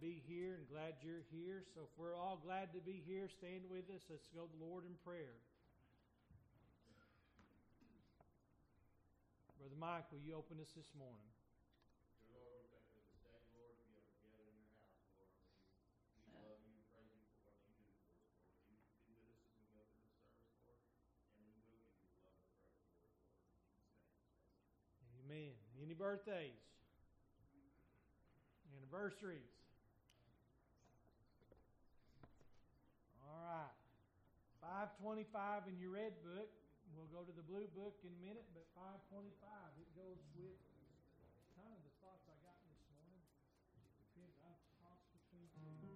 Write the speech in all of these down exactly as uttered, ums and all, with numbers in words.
be here and glad you're here. So if we're all glad to be here, stand with us. Let's go to the Lord in prayer. Brother Mike, will you open us this morning? Dear Lord, we thank you for this day, Lord, to be able to gather in your house, Lord. We love you and praise you for what you do for us, Lord. You be with us as we go through this service, Lord, and we will give you love and praise, Lord, Lord. In Jesus' name. Amen. Any birthdays? Anniversaries? All right. five twenty-five in your red book. We'll go to the blue book in a minute, but five twenty-five, it goes with kind of the thoughts I got this morning. Depends, I'm tossed between two.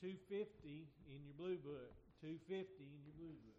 two fifty in your blue book. two fifty in your blue book.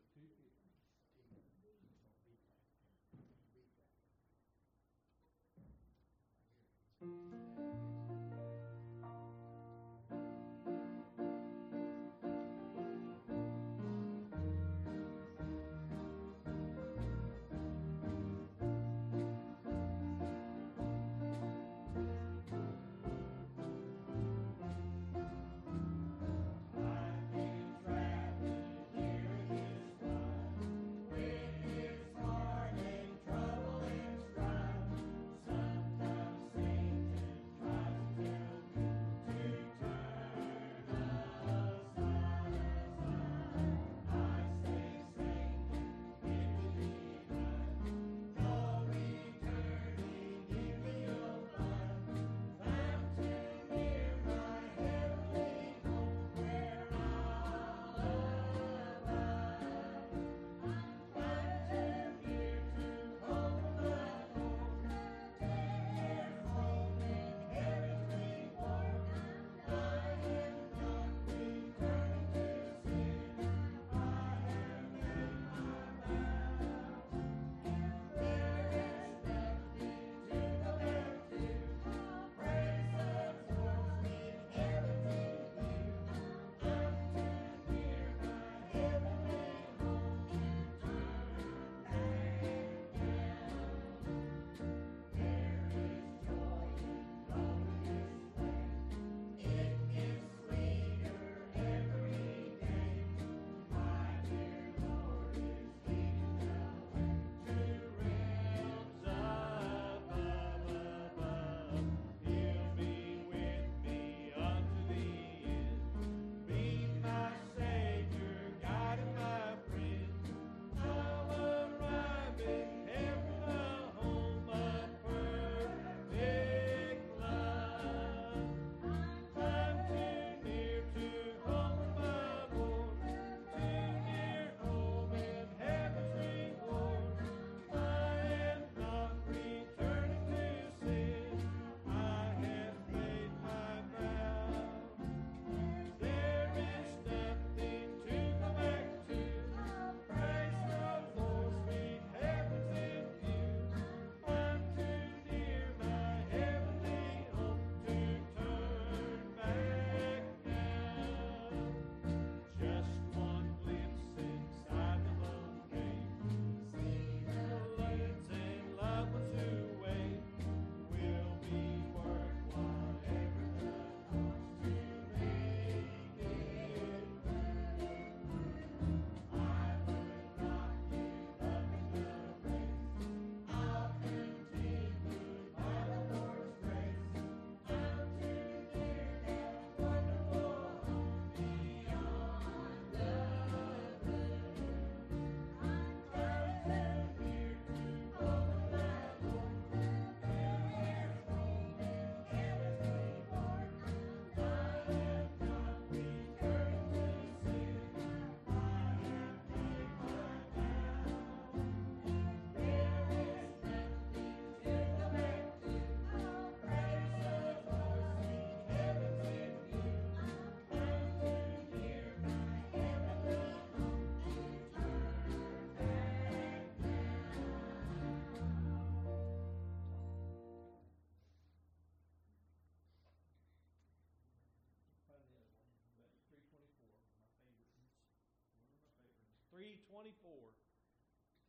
three twenty-four.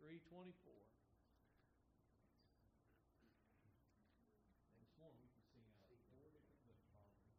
three twenty-four. Next one, we can sing out all the songs I want.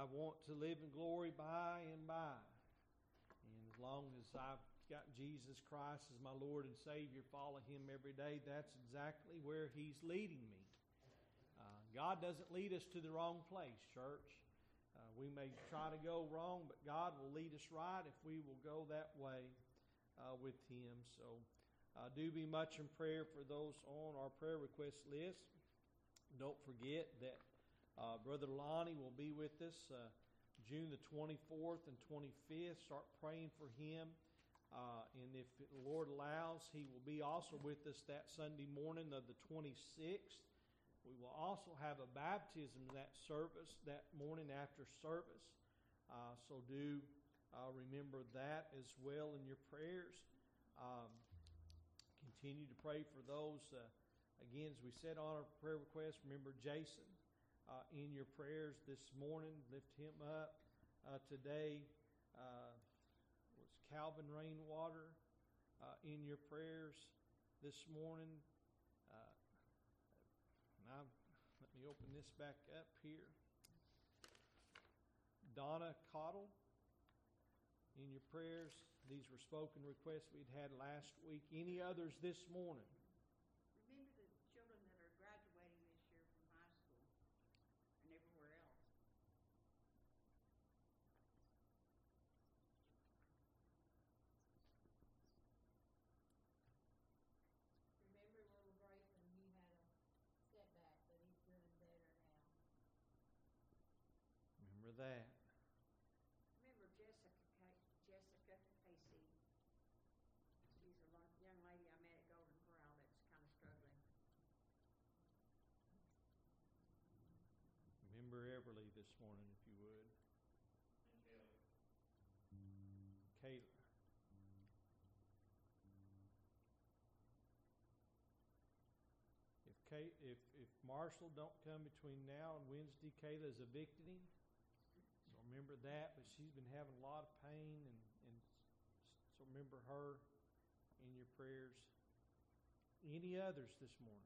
I want to live in glory by and by. And as long as I've got Jesus Christ as my Lord and Savior, follow Him every day, that's exactly where He's leading me. Uh, God doesn't lead us to the wrong place, church. Uh, we may try to go wrong, but God will lead us right if we will go that way uh, with Him. So uh, do be much in prayer for those on our prayer request list. Don't forget that Uh, Brother Lonnie will be with us uh, June the twenty-fourth and twenty-fifth. Start praying for him. Uh, and if the Lord allows, he will be also with us that Sunday morning of the twenty-sixth. We will also have a baptism that service, that morning after service. Uh, so do uh, remember that as well in your prayers. Um, continue to pray for those. Uh, again, as we said on our prayer request, remember Jason. Uh, in your prayers this morning, lift him up. Uh, today uh, was Calvin Rainwater uh, in your prayers this morning. Uh, and I let me open this back up here. Donna Cottle, in your prayers, these were spoken requests we'd had last week. Any others this morning? Remember the children that are graduating this year from high school and everywhere else. Remember little Grace when you had a setback, but he's doing better now. Remember that. Remember Everly this morning, if you would. Kayla. Kayla. If Kay, if if Marshall don't come between now and Wednesday, Kayla is evicted him. So remember that. But she's been having a lot of pain, and and so remember her in your prayers. Any others this morning?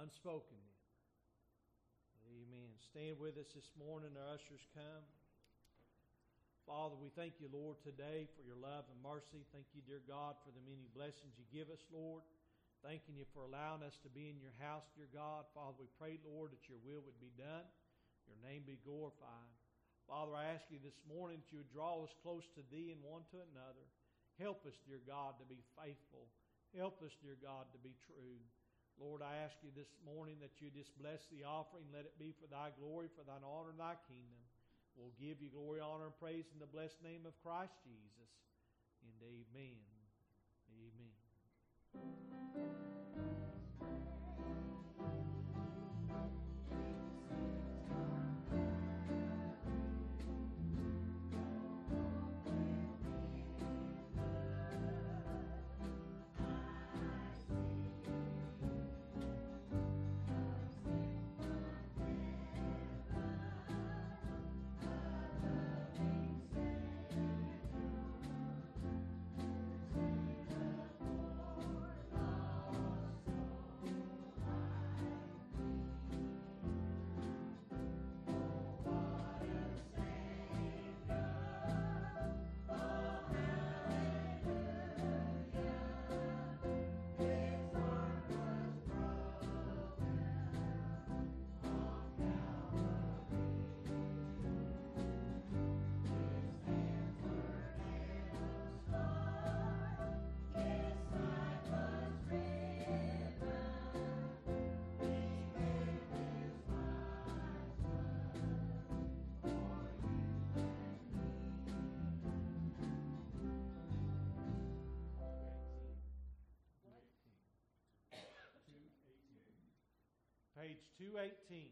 Unspoken then. Amen. Stand with us this morning. Our ushers come. Father, we thank you, Lord, today for your love and mercy. Thank you, dear God, for the many blessings you give us, Lord. Thanking you for allowing us to be in your house, dear God. Father, we pray, Lord, that your will would be done. Your name be glorified. Father, I ask you this morning that you would draw us close to thee and one to another. Help us, dear God, to be faithful. Help us, dear God, to be true. Lord, I ask you this morning that you just bless the offering. Let it be for thy glory, for thine honor, and thy kingdom. We'll give you glory, honor, and praise in the blessed name of Christ Jesus. And amen. Amen. Page two eighteen.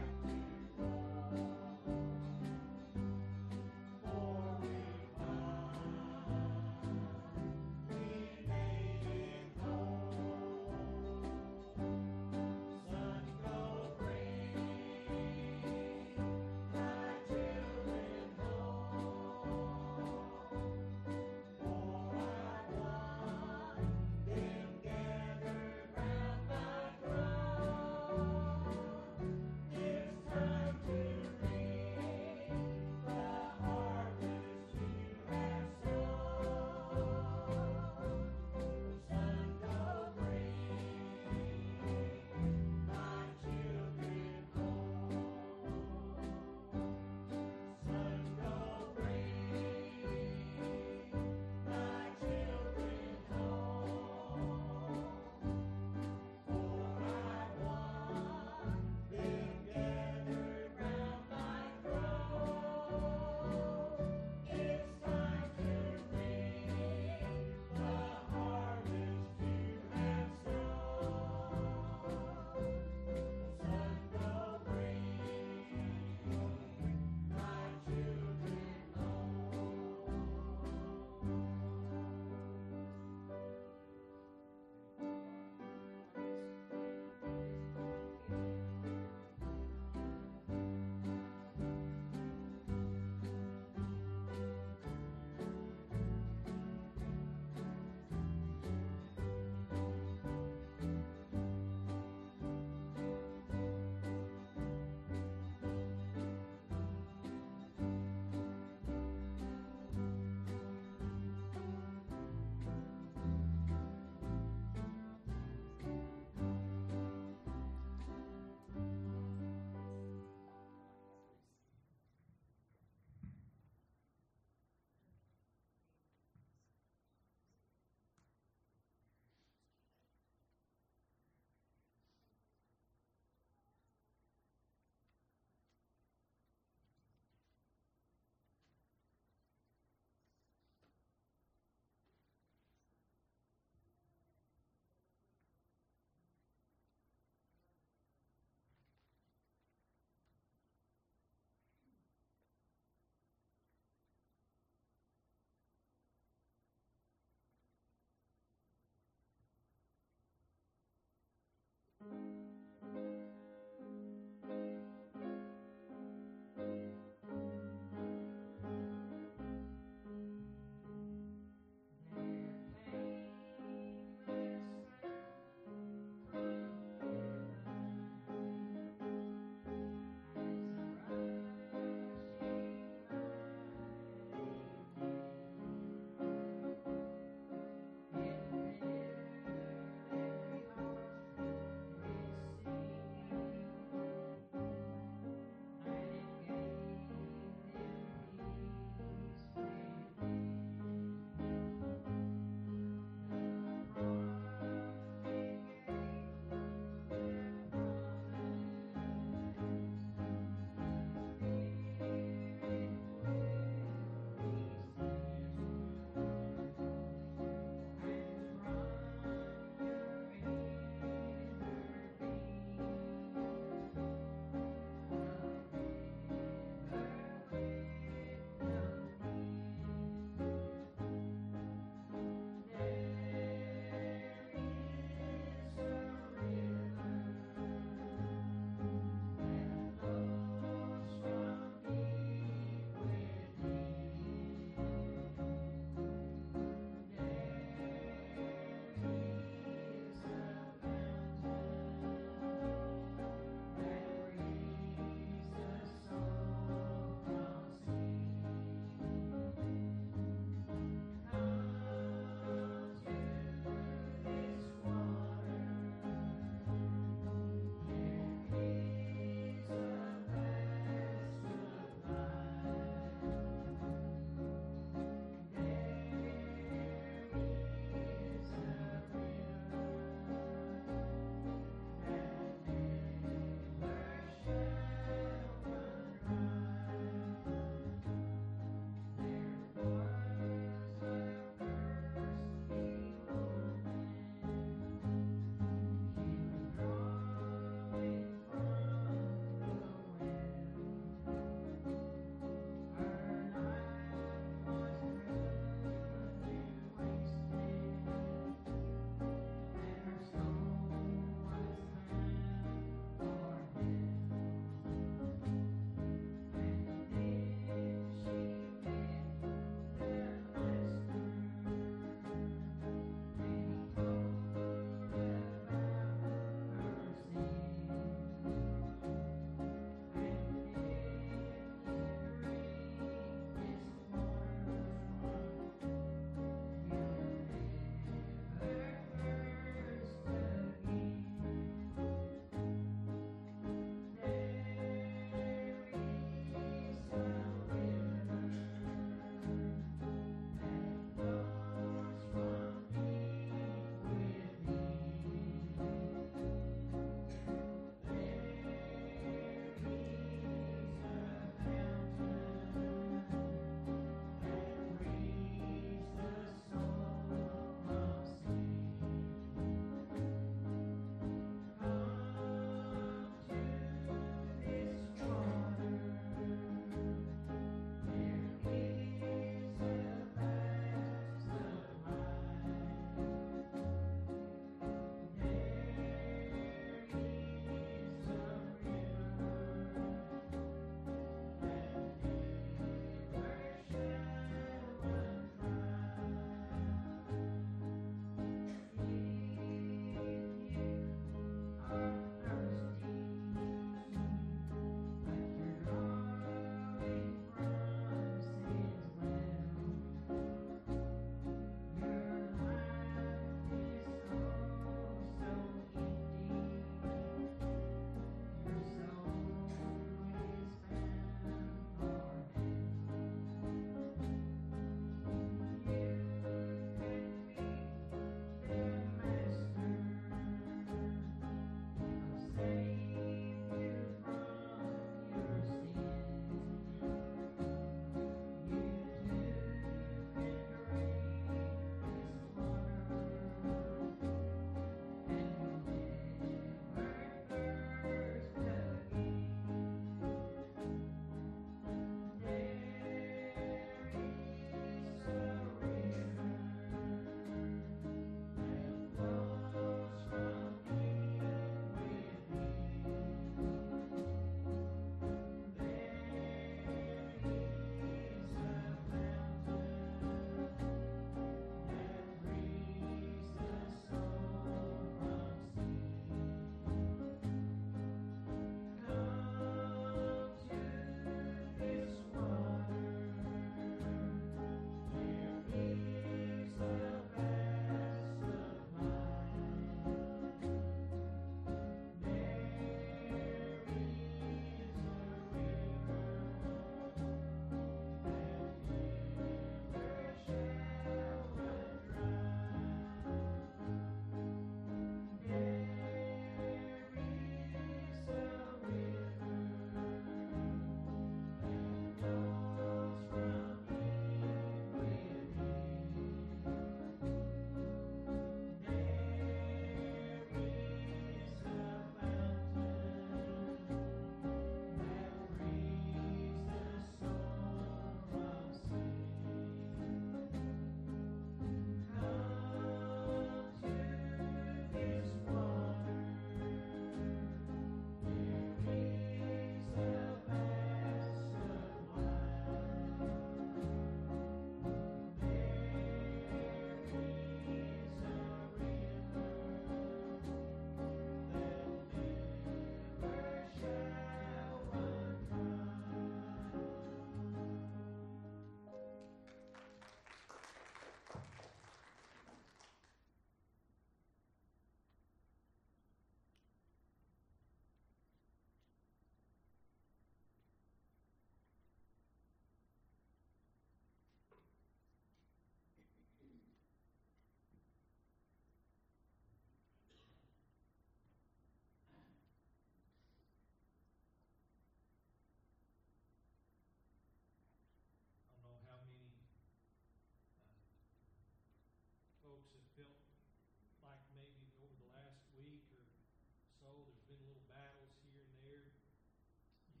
so there's been little battles here and there, and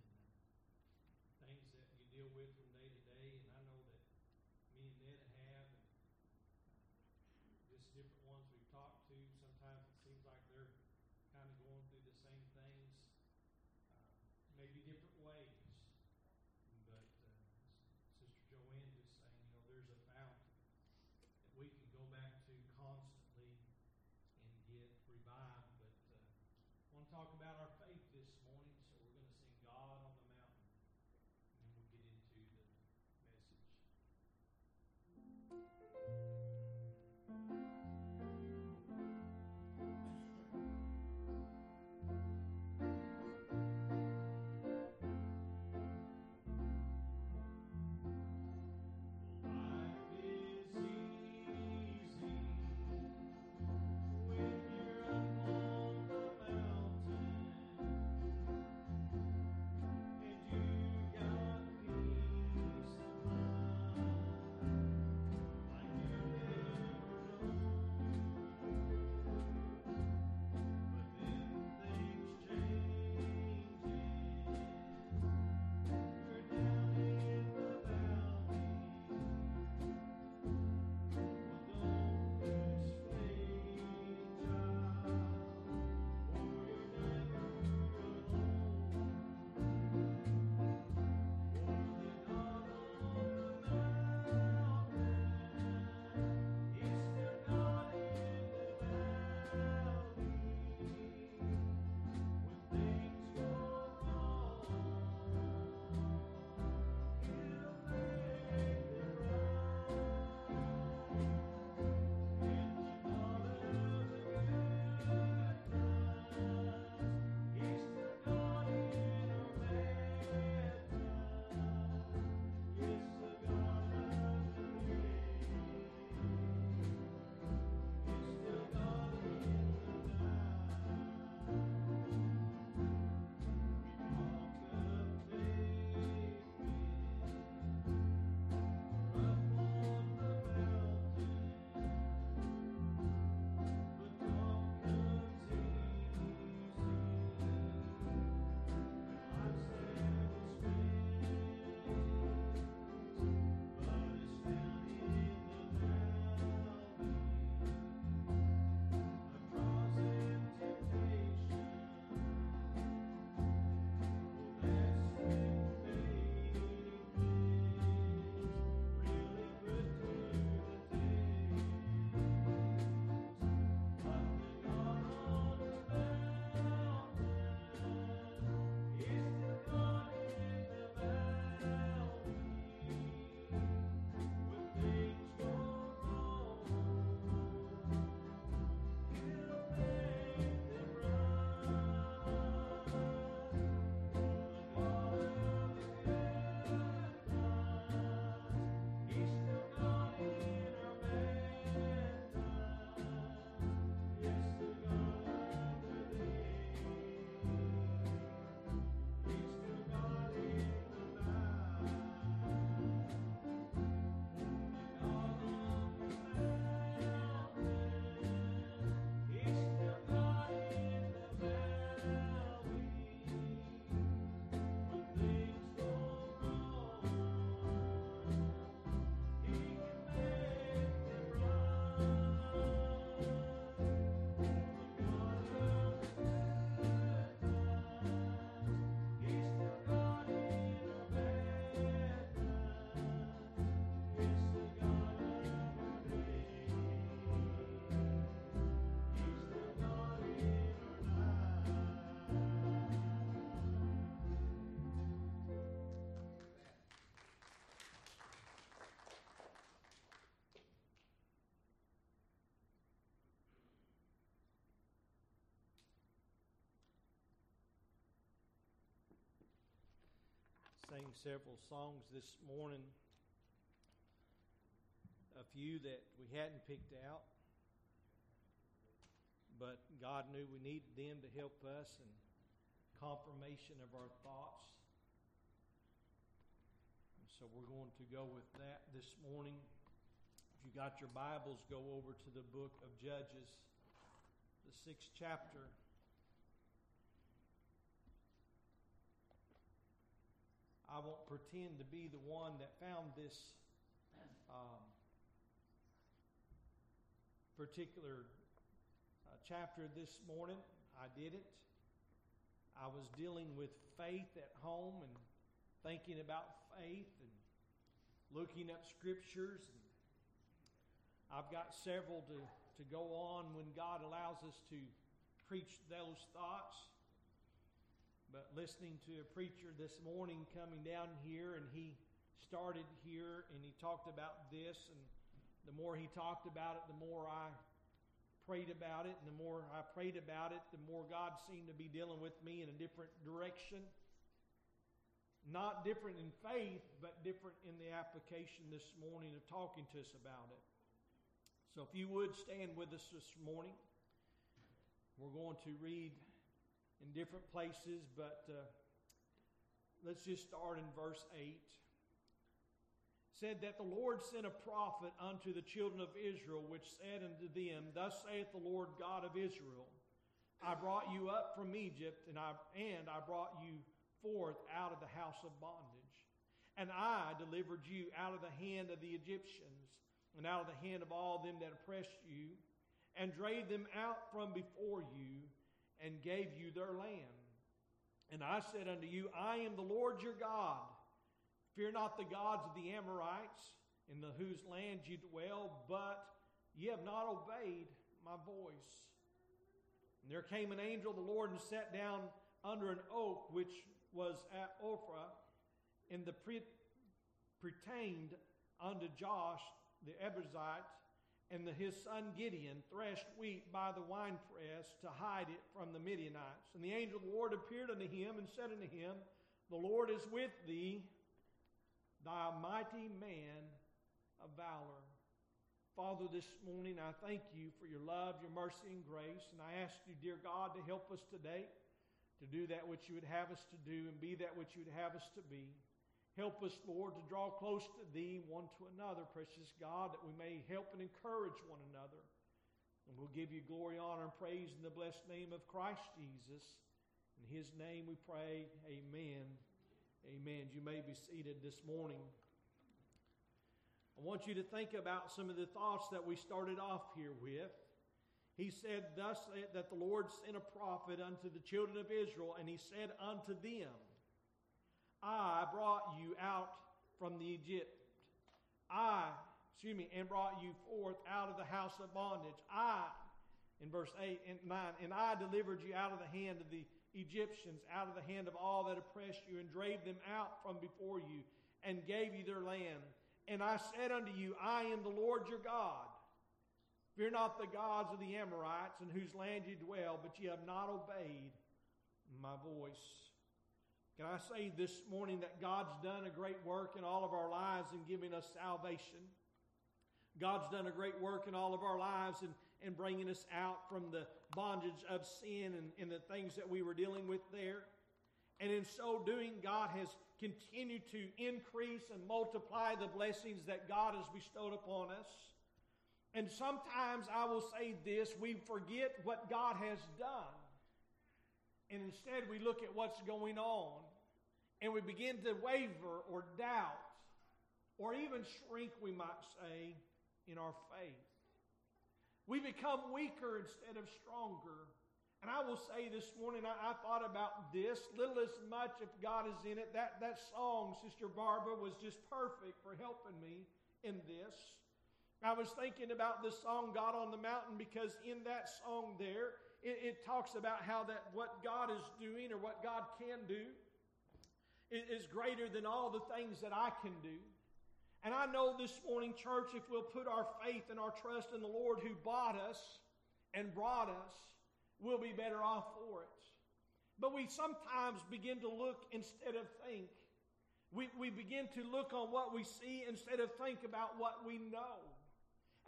things that you deal with from day to day. And I know that me and Ned have, and just different ones we've talked to. Sometimes it seems like they're kind of going through the same things, uh, maybe different ways. But uh, Sister Joanne was saying, you know, there's a fountain that we can go back to constantly and get revived. But uh, I want to talk about our faith this morning, so we're going to sing God on the Mountain, and then we'll get into the message. Sang several songs this morning, a few that we hadn't picked out, but God knew we needed them to help us in confirmation of our thoughts. And so we're going to go with that this morning. If you got your Bibles, go over to the book of Judges, the sixth chapter, I won't pretend to be the one that found this um, particular uh, chapter this morning. I didn't. I was dealing with faith at home and thinking about faith and looking up scriptures. And I've got several to, to go on when God allows us to preach those thoughts. But listening to a preacher this morning coming down here, and he started here and he talked about this, and the more he talked about it, the more I prayed about it, and the more I prayed about it, the more God seemed to be dealing with me in a different direction. Not different in faith, but different in the application this morning of talking to us about it. So if you would stand with us this morning, we're going to read in different places, but uh, let's just start in verse eight. It said that the Lord sent a prophet unto the children of Israel, which said unto them, Thus saith the Lord God of Israel, I brought you up from Egypt, and I and I brought you forth out of the house of bondage. And I delivered you out of the hand of the Egyptians, and out of the hand of all them that oppressed you, and drave them out from before you, and gave you their land. And I said unto you, I am the Lord your God. Fear not the gods of the Amorites, in the whose land you dwell, but ye have not obeyed my voice. And there came an angel of the Lord and sat down under an oak which was at Ophrah, and the pre- pertained unto Josh the Ebezite, and the, his son Gideon threshed wheat by the winepress to hide it from the Midianites. And the angel of the Lord appeared unto him and said unto him, The Lord is with thee, thy mighty man of valor. Father, this morning I thank you for your love, your mercy, and grace. And I ask you, dear God, to help us today to do that which you would have us to do and be that which you would have us to be. Help us, Lord, to draw close to Thee, one to another, precious God, that we may help and encourage one another. And we'll give You glory, honor, and praise in the blessed name of Christ Jesus. In His name we pray, amen. Amen. You may be seated this morning. I want you to think about some of the thoughts that we started off here with. He said, Thus that the Lord sent a prophet unto the children of Israel, and He said unto them, I brought you out from the Egypt. I, excuse me, and brought you forth out of the house of bondage. I, in verse eight and nine, and I delivered you out of the hand of the Egyptians, out of the hand of all that oppressed you, and drave them out from before you, and gave you their land. And I said unto you, I am the Lord your God. Fear not the gods of the Amorites, in whose land you dwell, but ye have not obeyed my voice. Can I say this morning that God's done a great work in all of our lives in giving us salvation? God's done a great work in all of our lives in, in bringing us out from the bondage of sin and, and the things that we were dealing with there. And in so doing, God has continued to increase and multiply the blessings that God has bestowed upon us. And sometimes I will say this, we forget what God has done. And instead we look at what's going on and we begin to waver or doubt or even shrink, we might say, in our faith. We become weaker instead of stronger. And I will say this morning, I, I thought about this, little as much if God is in it. That, that song, Sister Barbara, was just perfect for helping me in this. I was thinking about this song, God on the Mountain, because in that song there, It, it talks about how that what God is doing or what God can do is greater than all the things that I can do. And I know this morning, church, if we'll put our faith and our trust in the Lord who bought us and brought us, we'll be better off for it. But we sometimes begin to look instead of think. We, we begin to look on what we see instead of think about what we know.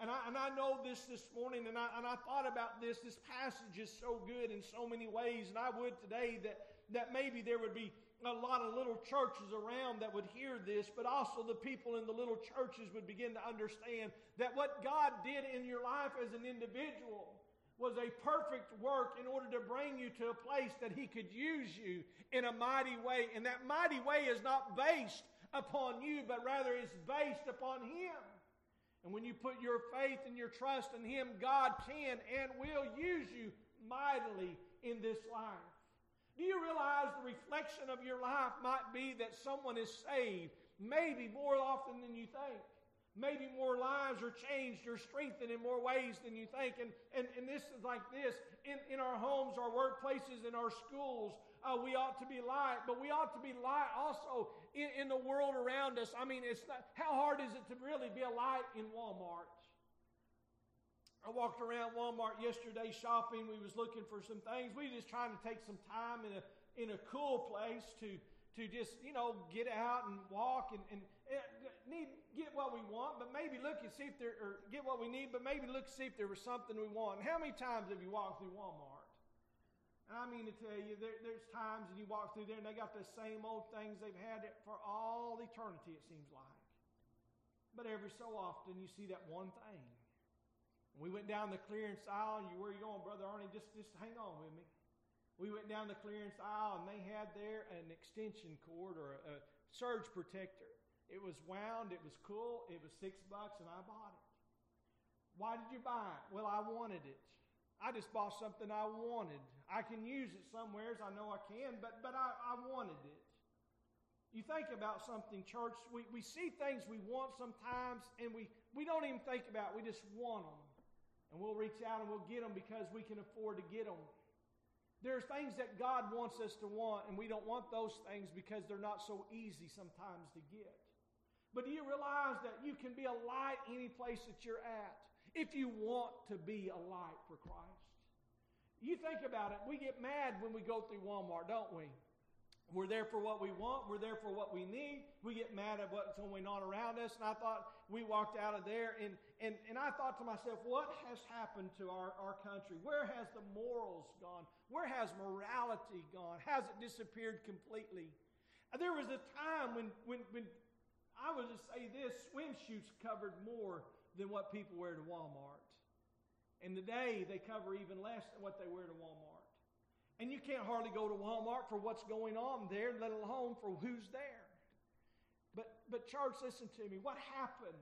And I, and I know this this morning, and I, and I thought about this. This passage is so good in so many ways, and I would today that, that maybe there would be a lot of little churches around that would hear this, but also the people in the little churches would begin to understand that what God did in your life as an individual was a perfect work in order to bring you to a place that he could use you in a mighty way. And that mighty way is not based upon you, but rather it's based upon him. And when you put your faith and your trust in him, God can and will use you mightily in this life. Do you realize the reflection of your life might be that someone is saved, maybe more often than you think? Maybe more lives are changed or strengthened in more ways than you think. And, and, and this is like this. In, in our homes, our workplaces, in our schools, uh, we ought to be light. But we ought to be light also in, in the world around us. I mean, it's not, how hard is it to really be a light in Walmart? I walked around Walmart yesterday shopping. We was looking for some things. We were just trying to take some time in a in a cool place to to just, you know, get out and walk and, and need get what we want, but maybe look and see if there, or get what we need, but maybe look and see if there was something we want. And how many times have you walked through Walmart? And I mean to tell you, there, there's times when you walk through there and they got the same old things they've had for all eternity, it seems like. But every so often you see that one thing. We went down the clearance aisle, and you, where are you going, Brother Arnie? Just, just hang on with me. We went down the clearance aisle, and they had there an extension cord or a, a surge protector. It was wound, it was cool, it was six bucks, and I bought it. Why did you buy it? Well, I wanted it. I just bought something I wanted. I can use it somewhere, as I know I can, but, but I, I wanted it. You think about something, church, we, we see things we want sometimes, and we, we don't even think about it. We just want them. And we'll reach out and we'll get them because we can afford to get them. There's things that God wants us to want, and we don't want those things because they're not so easy sometimes to get. But do you realize that you can be a light any place that you're at if you want to be a light for Christ? You think about it. We get mad when we go through Walmart, don't we? We're there for what we want. We're there for what we need. We get mad at what's going on around us. And I thought we walked out of there, and, and, and I thought to myself, what has happened to our, our country? Where has the morals gone? Where has morality gone? Has it disappeared completely? There was a time when, when, when I would just say this, swimsuits covered more than what people wear to Walmart. And today they cover even less than what they wear to Walmart. And you can't hardly go to Walmart for what's going on there, let alone for who's there. But, but church, listen to me. What happened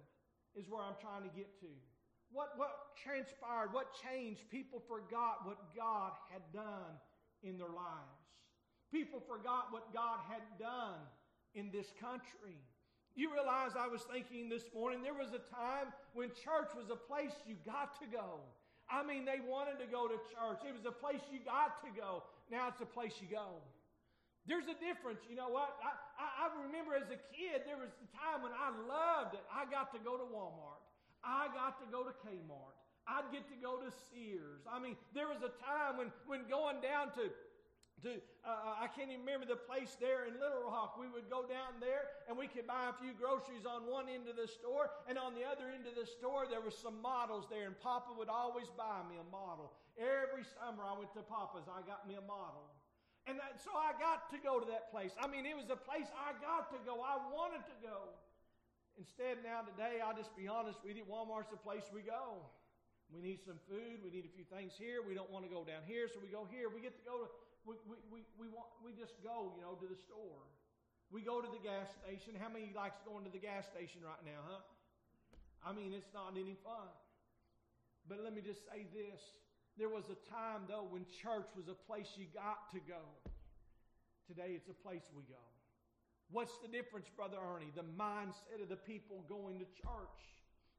is where I'm trying to get to. What, what transpired, what changed? People forgot what God had done in their lives. People forgot what God had done in this country. You realize I was thinking this morning, there was a time when church was a place you got to go. I mean, they wanted to go to church. It was a place you got to go. Now it's a place you go. There's a difference. You know what? I, I, I remember as a kid, there was a time when I loved it. I got to go to Walmart. I got to go to Kmart. I'd get to go to Sears. I mean, there was a time when, when going down to... To, uh, I can't even remember the place there in Little Rock. We would go down there and we could buy a few groceries on one end of the store, and on the other end of the store there were some models there, and Papa would always buy me a model. Every summer I went to Papa's, I got me a model. And that, so I got to go to that place. I mean, it was a place I got to go. I wanted to go. Instead now today, I'll just be honest with you, Walmart's the place we go. We need some food, we need a few things here, we don't want to go down here, so we go here. We get to go to... We, we, we, we, want, we just go, you know, to the store. We go to the gas station. How many likes going to the gas station right now, huh? I mean, it's not any fun. But let me just say this. There was a time, though, when church was a place you got to go. Today, it's a place we go. What's the difference, Brother Ernie? The mindset of the people going to church.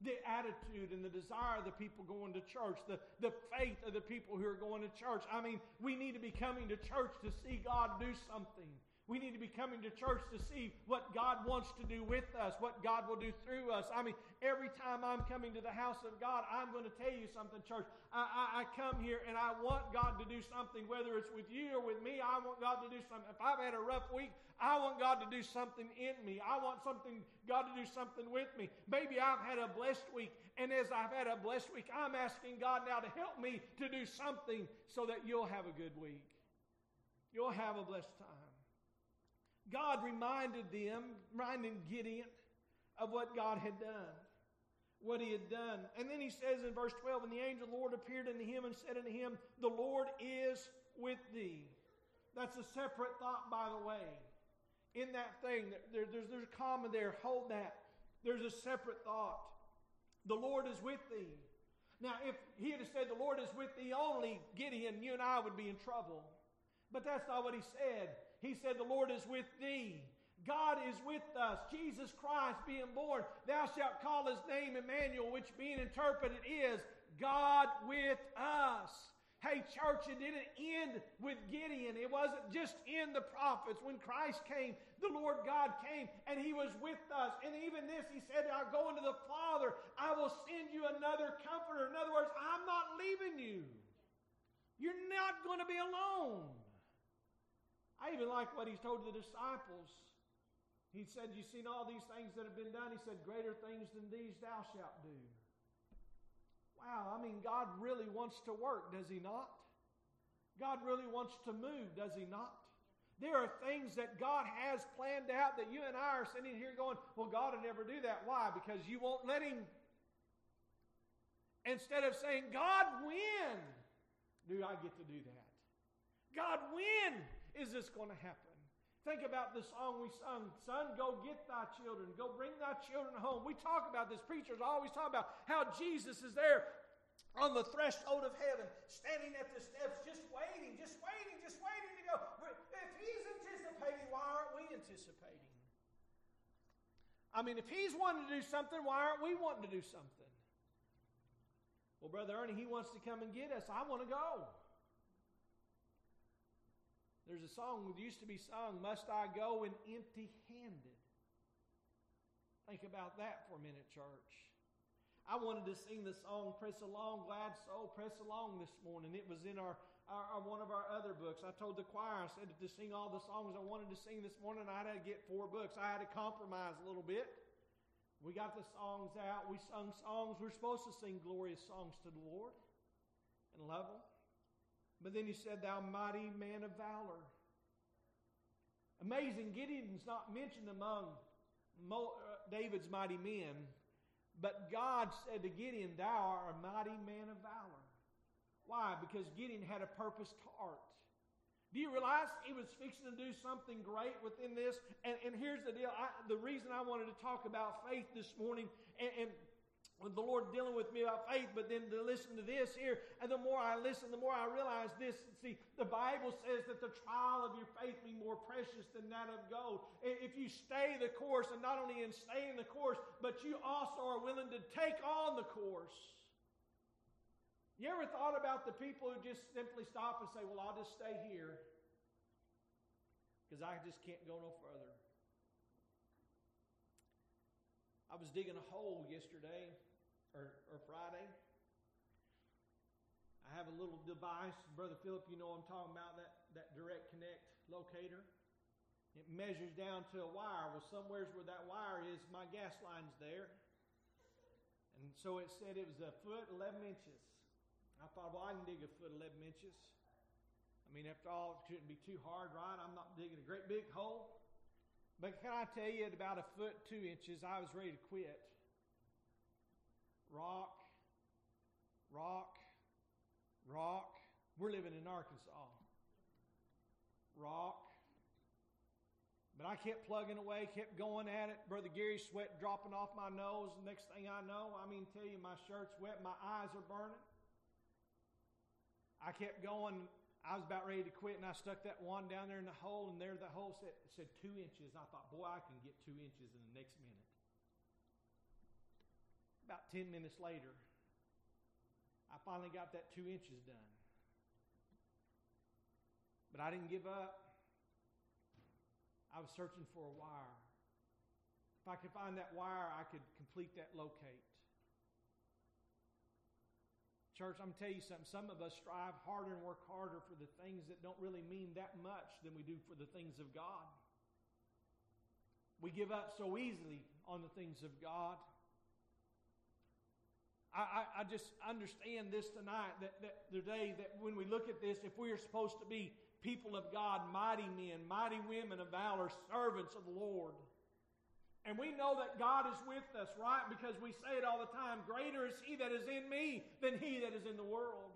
The attitude and the desire of the people going to church, the, the faith of the people who are going to church. I mean, we need to be coming to church to see God do something. We need to be coming to church to see what God wants to do with us, what God will do through us. I mean, every time I'm coming to the house of God, I'm going to tell you something, church. I, I, I come here and I want God to do something, whether it's with you or with me. I want God to do something. If I've had a rough week, I want God to do something in me. I want something, God to do something with me. Maybe I've had a blessed week, and as I've had a blessed week, I'm asking God now to help me to do something so that you'll have a good week. You'll have a blessed time. God reminded them, reminding Gideon of what God had done. what he had done. And then he says in verse twelve, and the angel of the Lord appeared unto him and said unto him, the Lord is with thee. That's a separate thought, by the way. In that thing, there, there's, there's a comma there. Hold that. There's a separate thought. The Lord is with thee. Now, if he had said the Lord is with thee only, Gideon, you and I would be in trouble. But that's not what he said. He said the Lord is with thee. God is with us. Jesus Christ being born. Thou shalt call his name Emmanuel, which being interpreted is God with us. Hey, church, it didn't end with Gideon. It wasn't just in the prophets. When Christ came, the Lord God came, and he was with us. And even this, he said, I'll go unto the Father. I will send you another comforter. In other words, I'm not leaving you. You're not going to be alone. I even like what he's told the disciples. He said, you've seen all these things that have been done. He said, greater things than these thou shalt do. Wow, I mean, God really wants to work, does he not? God really wants to move, does he not? There are things that God has planned out that you and I are sitting here going, well, God would never do that. Why? Because you won't let him. Instead of saying, God, when do I get to do that? God, when is this going to happen? Think about the song we sung, son, go get thy children, go bring thy children home. We talk about this. Preachers always talk about how Jesus is there on the threshold of heaven, standing at the steps, just waiting, just waiting, just waiting to go. If he's anticipating, why aren't we anticipating? I mean, if he's wanting to do something, why aren't we wanting to do something? Well, Brother Ernie, he wants to come and get us. I want to go. There's a song that used to be sung, must I go in empty-handed? Think about that for a minute, church. I wanted to sing the song, Press Along, Glad Soul, Press Along this morning. It was in our, our one of our other books. I told the choir, I said to sing all the songs I wanted to sing this morning, I had to get four books. I had to compromise a little bit. We got the songs out. We sung songs. We're supposed to sing glorious songs to the Lord and love him. But then he said, thou mighty man of valor. Amazing, Gideon's not mentioned among David's mighty men, but God said to Gideon, thou art a mighty man of valor. Why? Because Gideon had a purposed heart. Do you realize he was fixing to do something great within this? And, and here's the deal. I, the reason I wanted to talk about faith this morning and, and the Lord dealing with me about faith, but then to listen to this here, and the more I listen, the more I realize this. See, the Bible says that the trial of your faith be more precious than that of gold. If you stay the course, and not only in staying the course, but you also are willing to take on the course. You ever thought about the people who just simply stop and say, well, I'll just stay here because I just can't go no further? I was digging a hole yesterday. Or, or Friday. I have a little device, Brother Philip, you know what I'm talking about, that, that direct connect locator. It measures down to a wire. Well, somewhere's where that wire is, my gas line's there. And so it said it was a foot, eleven inches. I thought, well, I can dig a foot, eleven inches. I mean, after all, it shouldn't be too hard, right? I'm not digging a great big hole. But can I tell you, at about a foot, two inches, I was ready to quit. Rock, rock, rock. We're living in Arkansas. Rock. But I kept plugging away, kept going at it. Brother Gary's sweat dropping off my nose. Next thing I know, I mean, tell you, my shirt's wet. My eyes are burning. I kept going. I was about ready to quit, and I stuck that one down there in the hole, and there the hole said, said two inches. I thought, boy, I can get two inches in the next minute. About ten minutes later, I finally got that two inches done. But I didn't give up. I was searching for a wire. If I could find that wire, I could complete that locate. Church, I'm going to tell you something. Some of us strive harder and work harder for the things that don't really mean that much than we do for the things of God. We give up so easily on the things of God. I, I just understand this tonight, that, that today, that when we look at this, if we are supposed to be people of God, mighty men, mighty women of valor, servants of the Lord, And we know that God is with us, right? Because we say it all the time, greater is he that is in me than he that is in the world.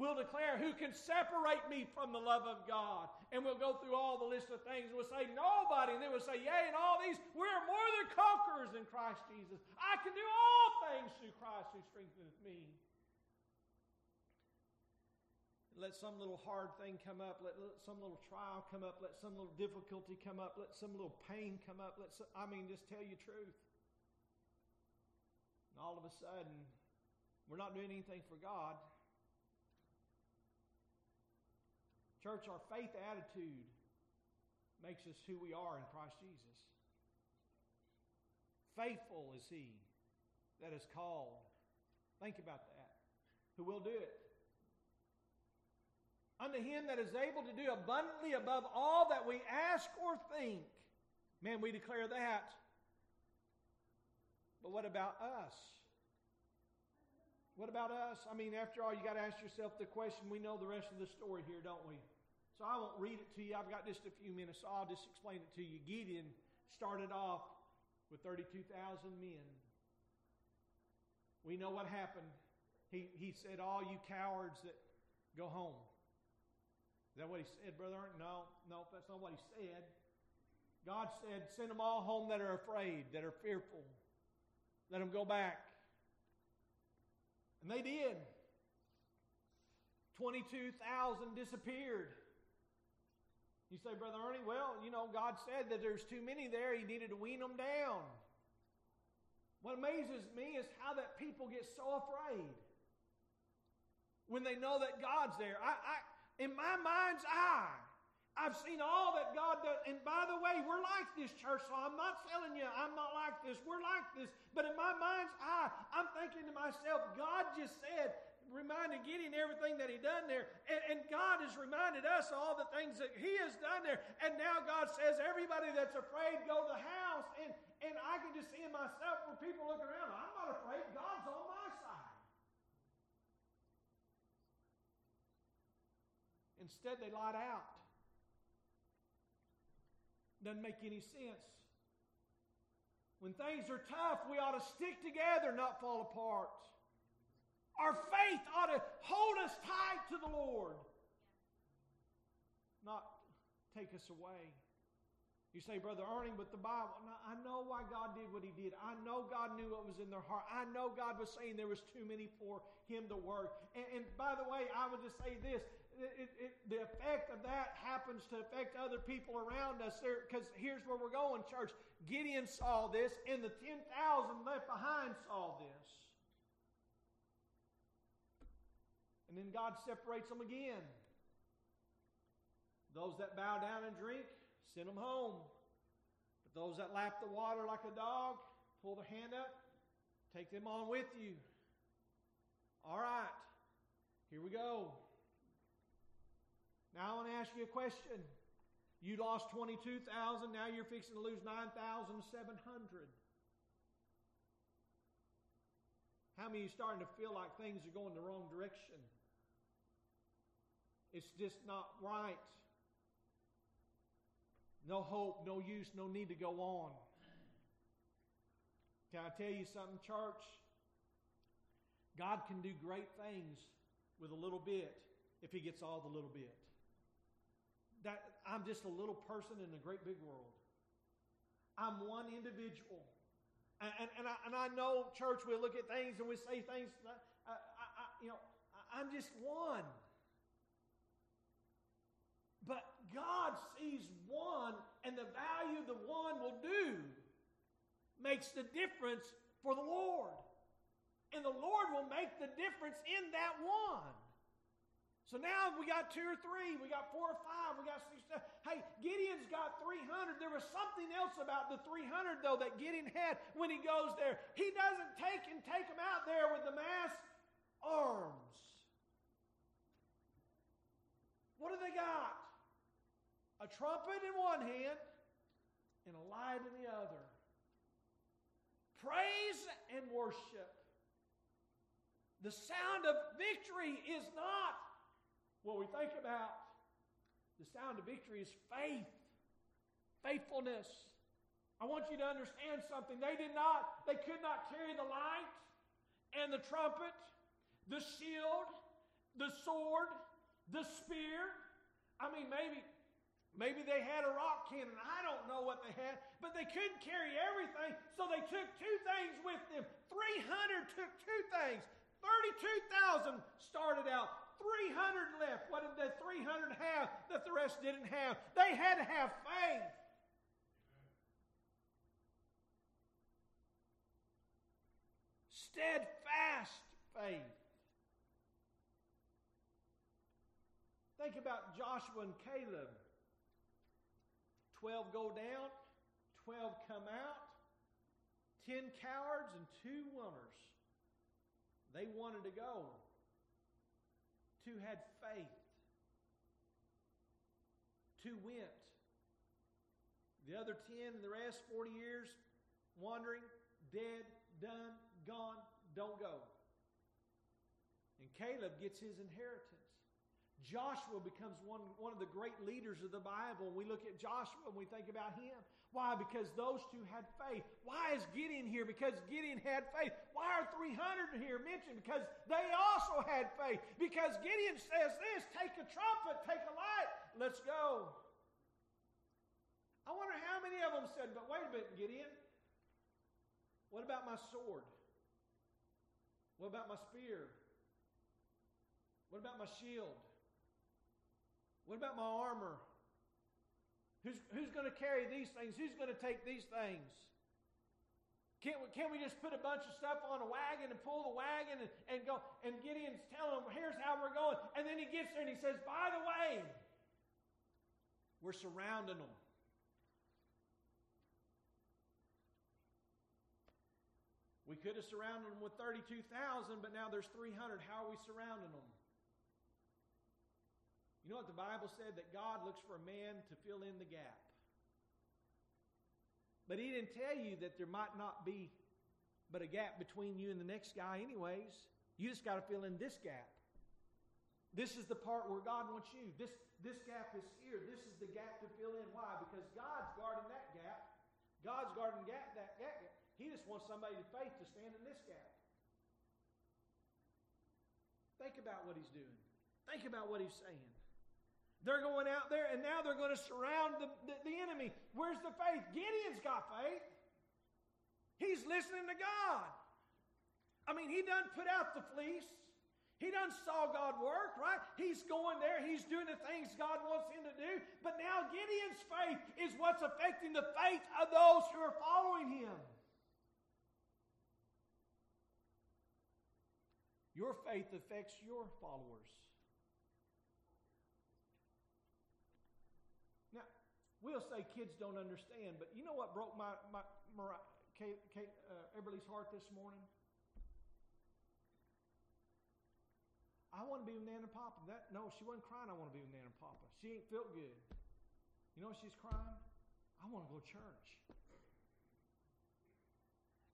We'll declare, who can separate me from the love of God? And we'll go through all the list of things. We'll say, nobody. And then we'll say, yea, and all these, we're more than conquerors in Christ Jesus. I can do all things through Christ who strengtheneth me. Let some little hard thing come up. Let, let some little trial come up. Let some little difficulty come up. Let some little pain come up. Let some, I mean, just tell you truth. And all of a sudden, we're not doing anything for God. Church, our faith attitude makes us who we are in Christ Jesus. Faithful is he that is called. Think about that. Who will do it? Unto him that is able to do abundantly above all that we ask or think. Man, we declare that. But what about us? What about us? I mean, after all, you got to ask yourself the question. We know the rest of the story here, don't we? So I won't read it to you. I've got just a few minutes, so I'll just explain it to you. Gideon started off with thirty-two thousand men. We know what happened. He, he said, all you cowards that go home. Is that what he said, Brother Arndt? No, no, that's not what he said. God said, send them all home that are afraid, that are fearful. Let them go back. And they did. twenty-two thousand disappeared. You say, Brother Ernie, well, you know, God said that there's too many there. He needed to wean them down. What amazes me is how that people get so afraid when they know that God's there. I, I in my mind's eye, I've seen all that God does. And by the way, we're like this, church, so I'm not telling you I'm not like this. We're like this. But in my mind's eye, I'm thinking to myself, God just said, reminded Gideon everything that he done there. And, and God has reminded us of all the things that he has done there. And now God says, everybody that's afraid, go to the house. And, and I can just see in myself when people look around, I'm not afraid. God's on my side. Instead, they lied out. Doesn't make any sense. When things are tough, we ought to stick together, not fall apart. Our faith ought to hold us tight to the Lord, not take us away. You say, Brother Ernie, but the Bible, I know why God did what he did. I know God knew what was in their heart. I know God was saying there was too many for him to work. And, and by the way, I would just say this. It, it, the effect of that happens to affect other people around us there, because here's where we're going, church. Gideon saw this, and the ten thousand left behind saw this. And then God separates them again. Those that bow down and drink, send them home. But those that lap the water like a dog, pull their hand up, take them on with you. All right, here we go. Now I want to ask you a question. You lost twenty-two thousand. Now you're fixing to lose nine thousand seven hundred. How many are you starting to feel like things are going the wrong direction? It's just not right. No hope, no use, no need to go on. Can I tell you something, church? God can do great things with a little bit if he gets all the little bit. That I'm just a little person in a great big world. I'm one individual. And, and, and, I, and I know, church, we look at things and we say things, I, I, I, you know, I, I'm just one. But God sees one, and the value the one will do makes the difference for the Lord. And the Lord will make the difference in that one. So now we got two or three, we got four or five, we got six. Hey, Gideon's got three hundred. There was something else about the three hundred, though, that Gideon had when he goes there. He doesn't take and take them out there with the mass arms. What do they got? A trumpet in one hand and a light in the other. Praise and worship. The sound of victory is not what we think about. The sound of victory is faith, faithfulness. I want you to understand something. They did not, they could not carry the light and the trumpet, the shield, the sword, the spear. I mean, maybe, maybe they had a rock cannon. I don't know what they had, but they couldn't carry everything, so they took two things with them. three hundred took two things. thirty-two thousand started out. three hundred left. What did the three hundred have that the rest didn't have? They had to have faith. Steadfast faith. Think about Joshua and Caleb. twelve go down, twelve come out, ten cowards and two runners. They wanted to go. Two had faith. Two went. The other ten and the rest, forty years, wandering, dead, done, gone, don't go. And Caleb gets his inheritance. Joshua becomes one, one of the great leaders of the Bible. We look at Joshua and we think about him. Why? Because those two had faith. Why is Gideon here? Because Gideon had faith. Why are three hundred here mentioned? Because they also had faith. Because Gideon says this, take a trumpet, take a light, let's go. I wonder how many of them said, but wait a minute, Gideon. What about my sword? What about my spear? What about my shield? What about my armor? Who's, who's going to carry these things? Who's going to take these things? Can't we, can't we just put a bunch of stuff on a wagon and pull the wagon and, and go? And Gideon's telling them, here's how we're going. And then he gets there and he says, by the way, we're surrounding them. We could have surrounded them with thirty-two thousand, but now there's three hundred. How are we surrounding them? You know what the Bible said? That God looks for a man to fill in the gap. But he didn't tell you that there might not be but a gap between you and the next guy anyways. You just got to fill in this gap. This is the part where God wants you. This, this gap is here. This is the gap to fill in. Why? Because God's guarding that gap. God's guarding gap, that gap. He just wants somebody with faith to stand in this gap. Think about what he's doing. Think about what he's saying. They're going out there, and now they're going to surround the, the, the enemy. Where's the faith? Gideon's got faith. He's listening to God. I mean, he done put out the fleece. He done saw God work, right? He's going there. He's doing the things God wants him to do. But now Gideon's faith is what's affecting the faith of those who are following him. Your faith affects your followers. We'll say kids don't understand, but you know what broke my, my, my Kay, Kay, uh, Eberly's heart this morning? I want to be with Nan and Papa. That, no, she wasn't crying. I want to be with Nan and Papa. She ain't felt good. You know what she's crying? I want to go to church.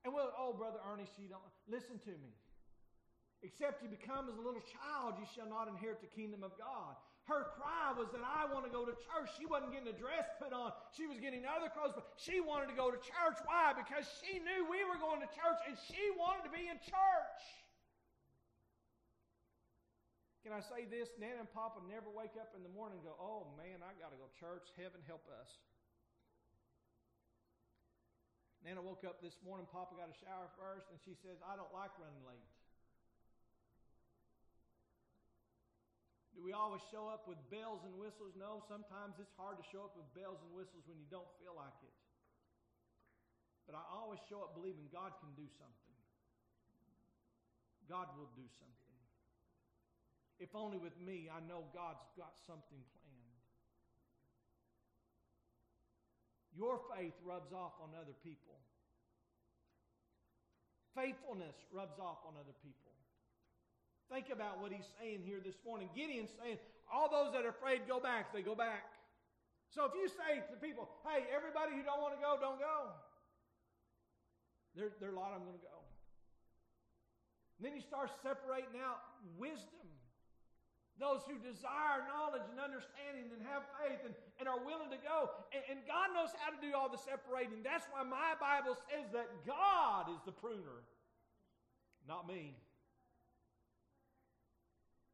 And well, oh, Brother Ernie, she don't listen to me. Except you become as a little child, you shall not inherit the kingdom of God. Her cry was that I want to go to church. She wasn't getting a dress put on. She was getting other clothes, but she wanted to go to church. Why? Because she knew we were going to church, and she wanted to be in church. Can I say this? Nan and Papa never wake up in the morning and go, oh, man, I got to go to church. Heaven help us. Nana woke up this morning. Papa got a shower first, and she says, I don't like running late. Do we always show up with bells and whistles? No, sometimes it's hard to show up with bells and whistles when you don't feel like it. But I always show up believing God can do something. God will do something. If only with me, I know God's got something planned. Your faith rubs off on other people. Faithfulness rubs off on other people. Think about what he's saying here this morning. Gideon's saying, all those that are afraid, go back. They go back. So if you say to people, hey, everybody who don't want to go, don't go. There, there are a lot of them going to go. And then you start separating out wisdom. Those who desire knowledge and understanding and have faith and, and are willing to go. And, and God knows how to do all the separating. That's why my Bible says that God is the pruner, not me.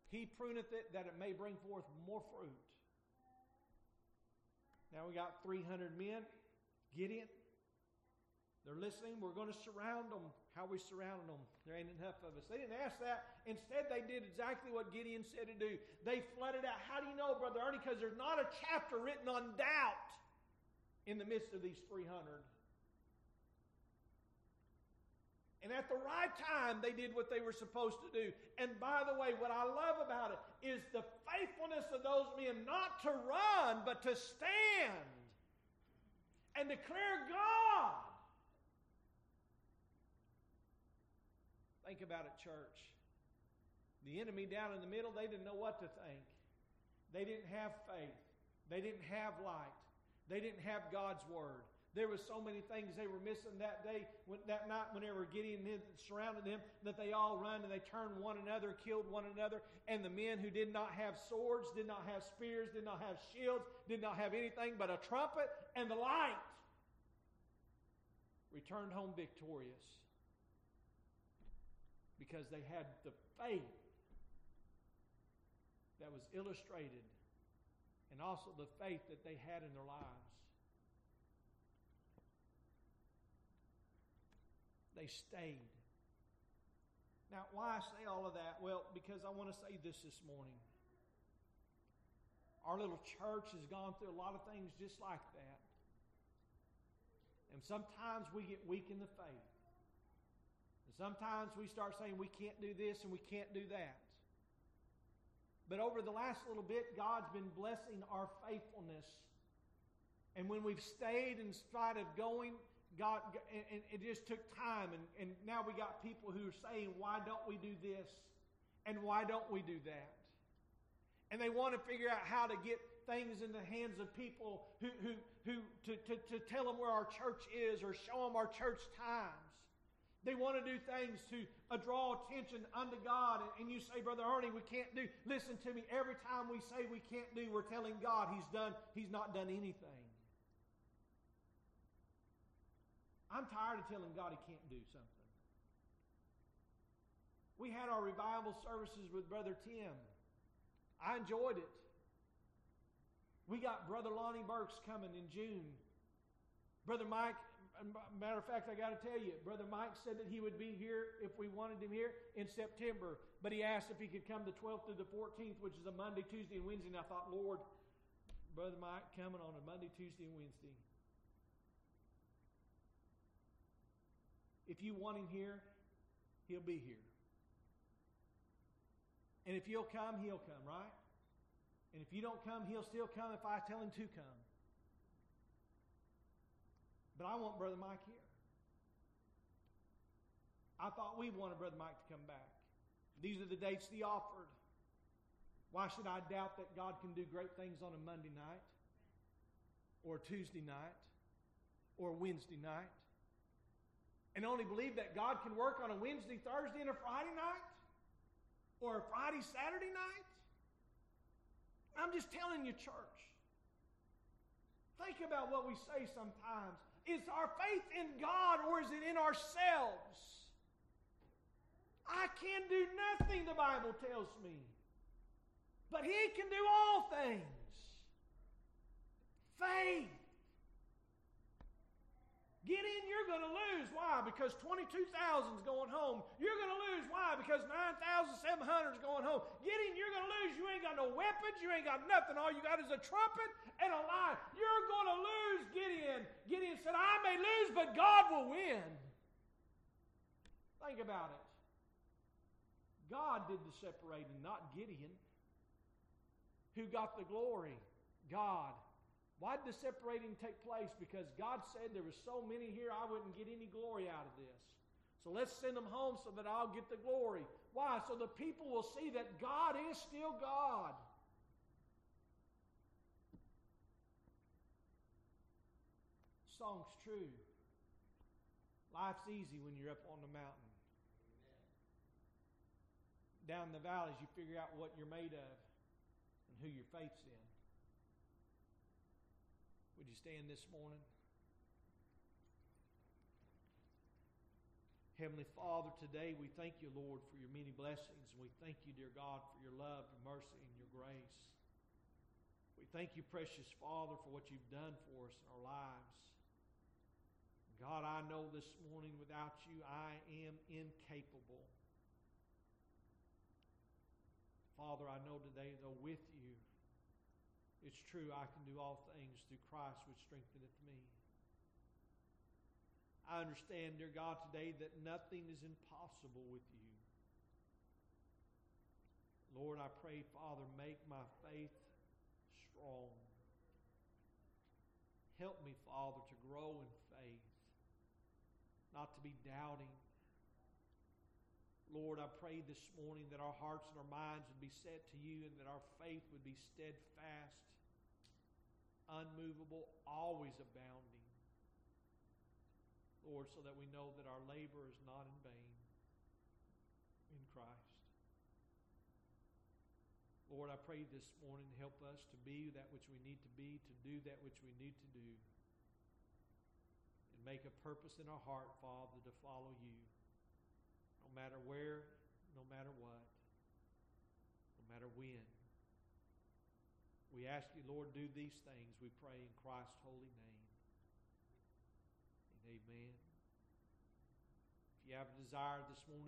He pruneth it that it may bring forth more fruit. Now we got three hundred men. Get it? They're listening. We're going to surround them. How we surrounded them. There ain't enough of us. They didn't ask that. Instead, they did exactly what Gideon said to do. They flooded out. How do you know, Brother Ernie? Because there's not a chapter written on doubt in the midst of these three hundred. And at the right time, they did what they were supposed to do. And by the way, what I love about it is the faithfulness of those men, not to run, but to stand and declare God. Think about it, church. The enemy down in the middle, they didn't know what to think. They didn't have faith. They didn't have light. They didn't have God's word. There were so many things they were missing that day, when, that night whenever Gideon surrounded them, that they all run and they turned one another, killed one another. And the men who did not have swords, did not have spears, did not have shields, did not have anything but a trumpet and the light, returned home victorious. Because they had the faith that was illustrated, and also the faith that they had in their lives. They stayed. Now, why I say all of that? Well, because I want to say this this morning. Our little church has gone through a lot of things just like that. And sometimes we get weak in the faith. Sometimes we start saying we can't do this and we can't do that. But over the last little bit, God's been blessing our faithfulness. And when we've stayed in spite of going, God, and it just took time. And, and now we got people who are saying, why don't we do this? And why don't we do that? And they want to figure out how to get things in the hands of people who, who, who to, to, to tell them where our church is or show them our church times. They want to do things to uh, draw attention unto God. And, and you say, Brother Ernie, we can't do. Listen to me. Every time we say we can't do, we're telling God He's done. He's not done anything. I'm tired of telling God He can't do something. We had our revival services with Brother Tim. I enjoyed it. We got Brother Lonnie Burks coming in June. Brother Mike, matter of fact, I got to tell you, Brother Mike said that he would be here if we wanted him here in September. But he asked if he could come the twelfth through the fourteenth, which is a Monday, Tuesday, and Wednesday. And I thought, Lord, Brother Mike coming on a Monday, Tuesday, and Wednesday. If you want him here, he'll be here. And if you'll come, he'll come, right? And if you don't come, he'll still come if I tell him to come. But I want Brother Mike here. I thought we wanted Brother Mike to come back. These are the dates he offered. Why should I doubt that God can do great things on a Monday night, or Tuesday night, or Wednesday night? And only believe that God can work on a Wednesday, Thursday, and a Friday night? Or a Friday, Saturday night? I'm just telling you, church. Think about what we say sometimes. Is our faith in God or is it in ourselves? I can do nothing, the Bible tells me. But He can do all things. Faith. Get in, you're going to lose. Why? Because twenty-two thousand is going home. You're going to lose. Why? Because nine thousand seven hundred is going home. Get in, you're going to lose. You ain't got no weapons. You ain't got nothing. All you got is a trumpet and a lie. You're going to lose. Get in. Get in. Said, I may lose, but God will win. Think about it. God did the separating, not Gideon. Who got the glory? God. Why did the separating take place? Because God said there were so many here, I wouldn't get any glory out of this. So let's send them home so that I'll get the glory. Why? So the people will see that God is still God. Song's true. Life's easy when you're up on the mountain. Down in the valleys, you figure out what you're made of. and who your faith's in. Would you stand this morning? Heavenly Father, today we thank you, Lord, for your many blessings. We thank you, dear God, for your love, your mercy, and your grace. We thank you, precious Father, for what you've done for us in our lives. God, I know this morning without you, I am incapable. Father, I know today, though, with you, it's true, I can do all things through Christ which strengtheneth me. I understand, dear God, today that nothing is impossible with you. Lord, I pray, Father, make my faith strong. Help me, Father, to grow in faith, not to be doubting. Lord, I pray this morning that our hearts and our minds would be set to you and that our faith would be steadfast, unmovable, always abounding. Lord, so that we know that our labor is not in vain in Christ. Lord, I pray this morning, help us to be that which we need to be, to do that which we need to do, and make a purpose in our heart, Father, to follow you, no matter where, no matter what, no matter when. We ask you, Lord, do these things, we pray in Christ's holy name. Amen. If you have a desire this morning,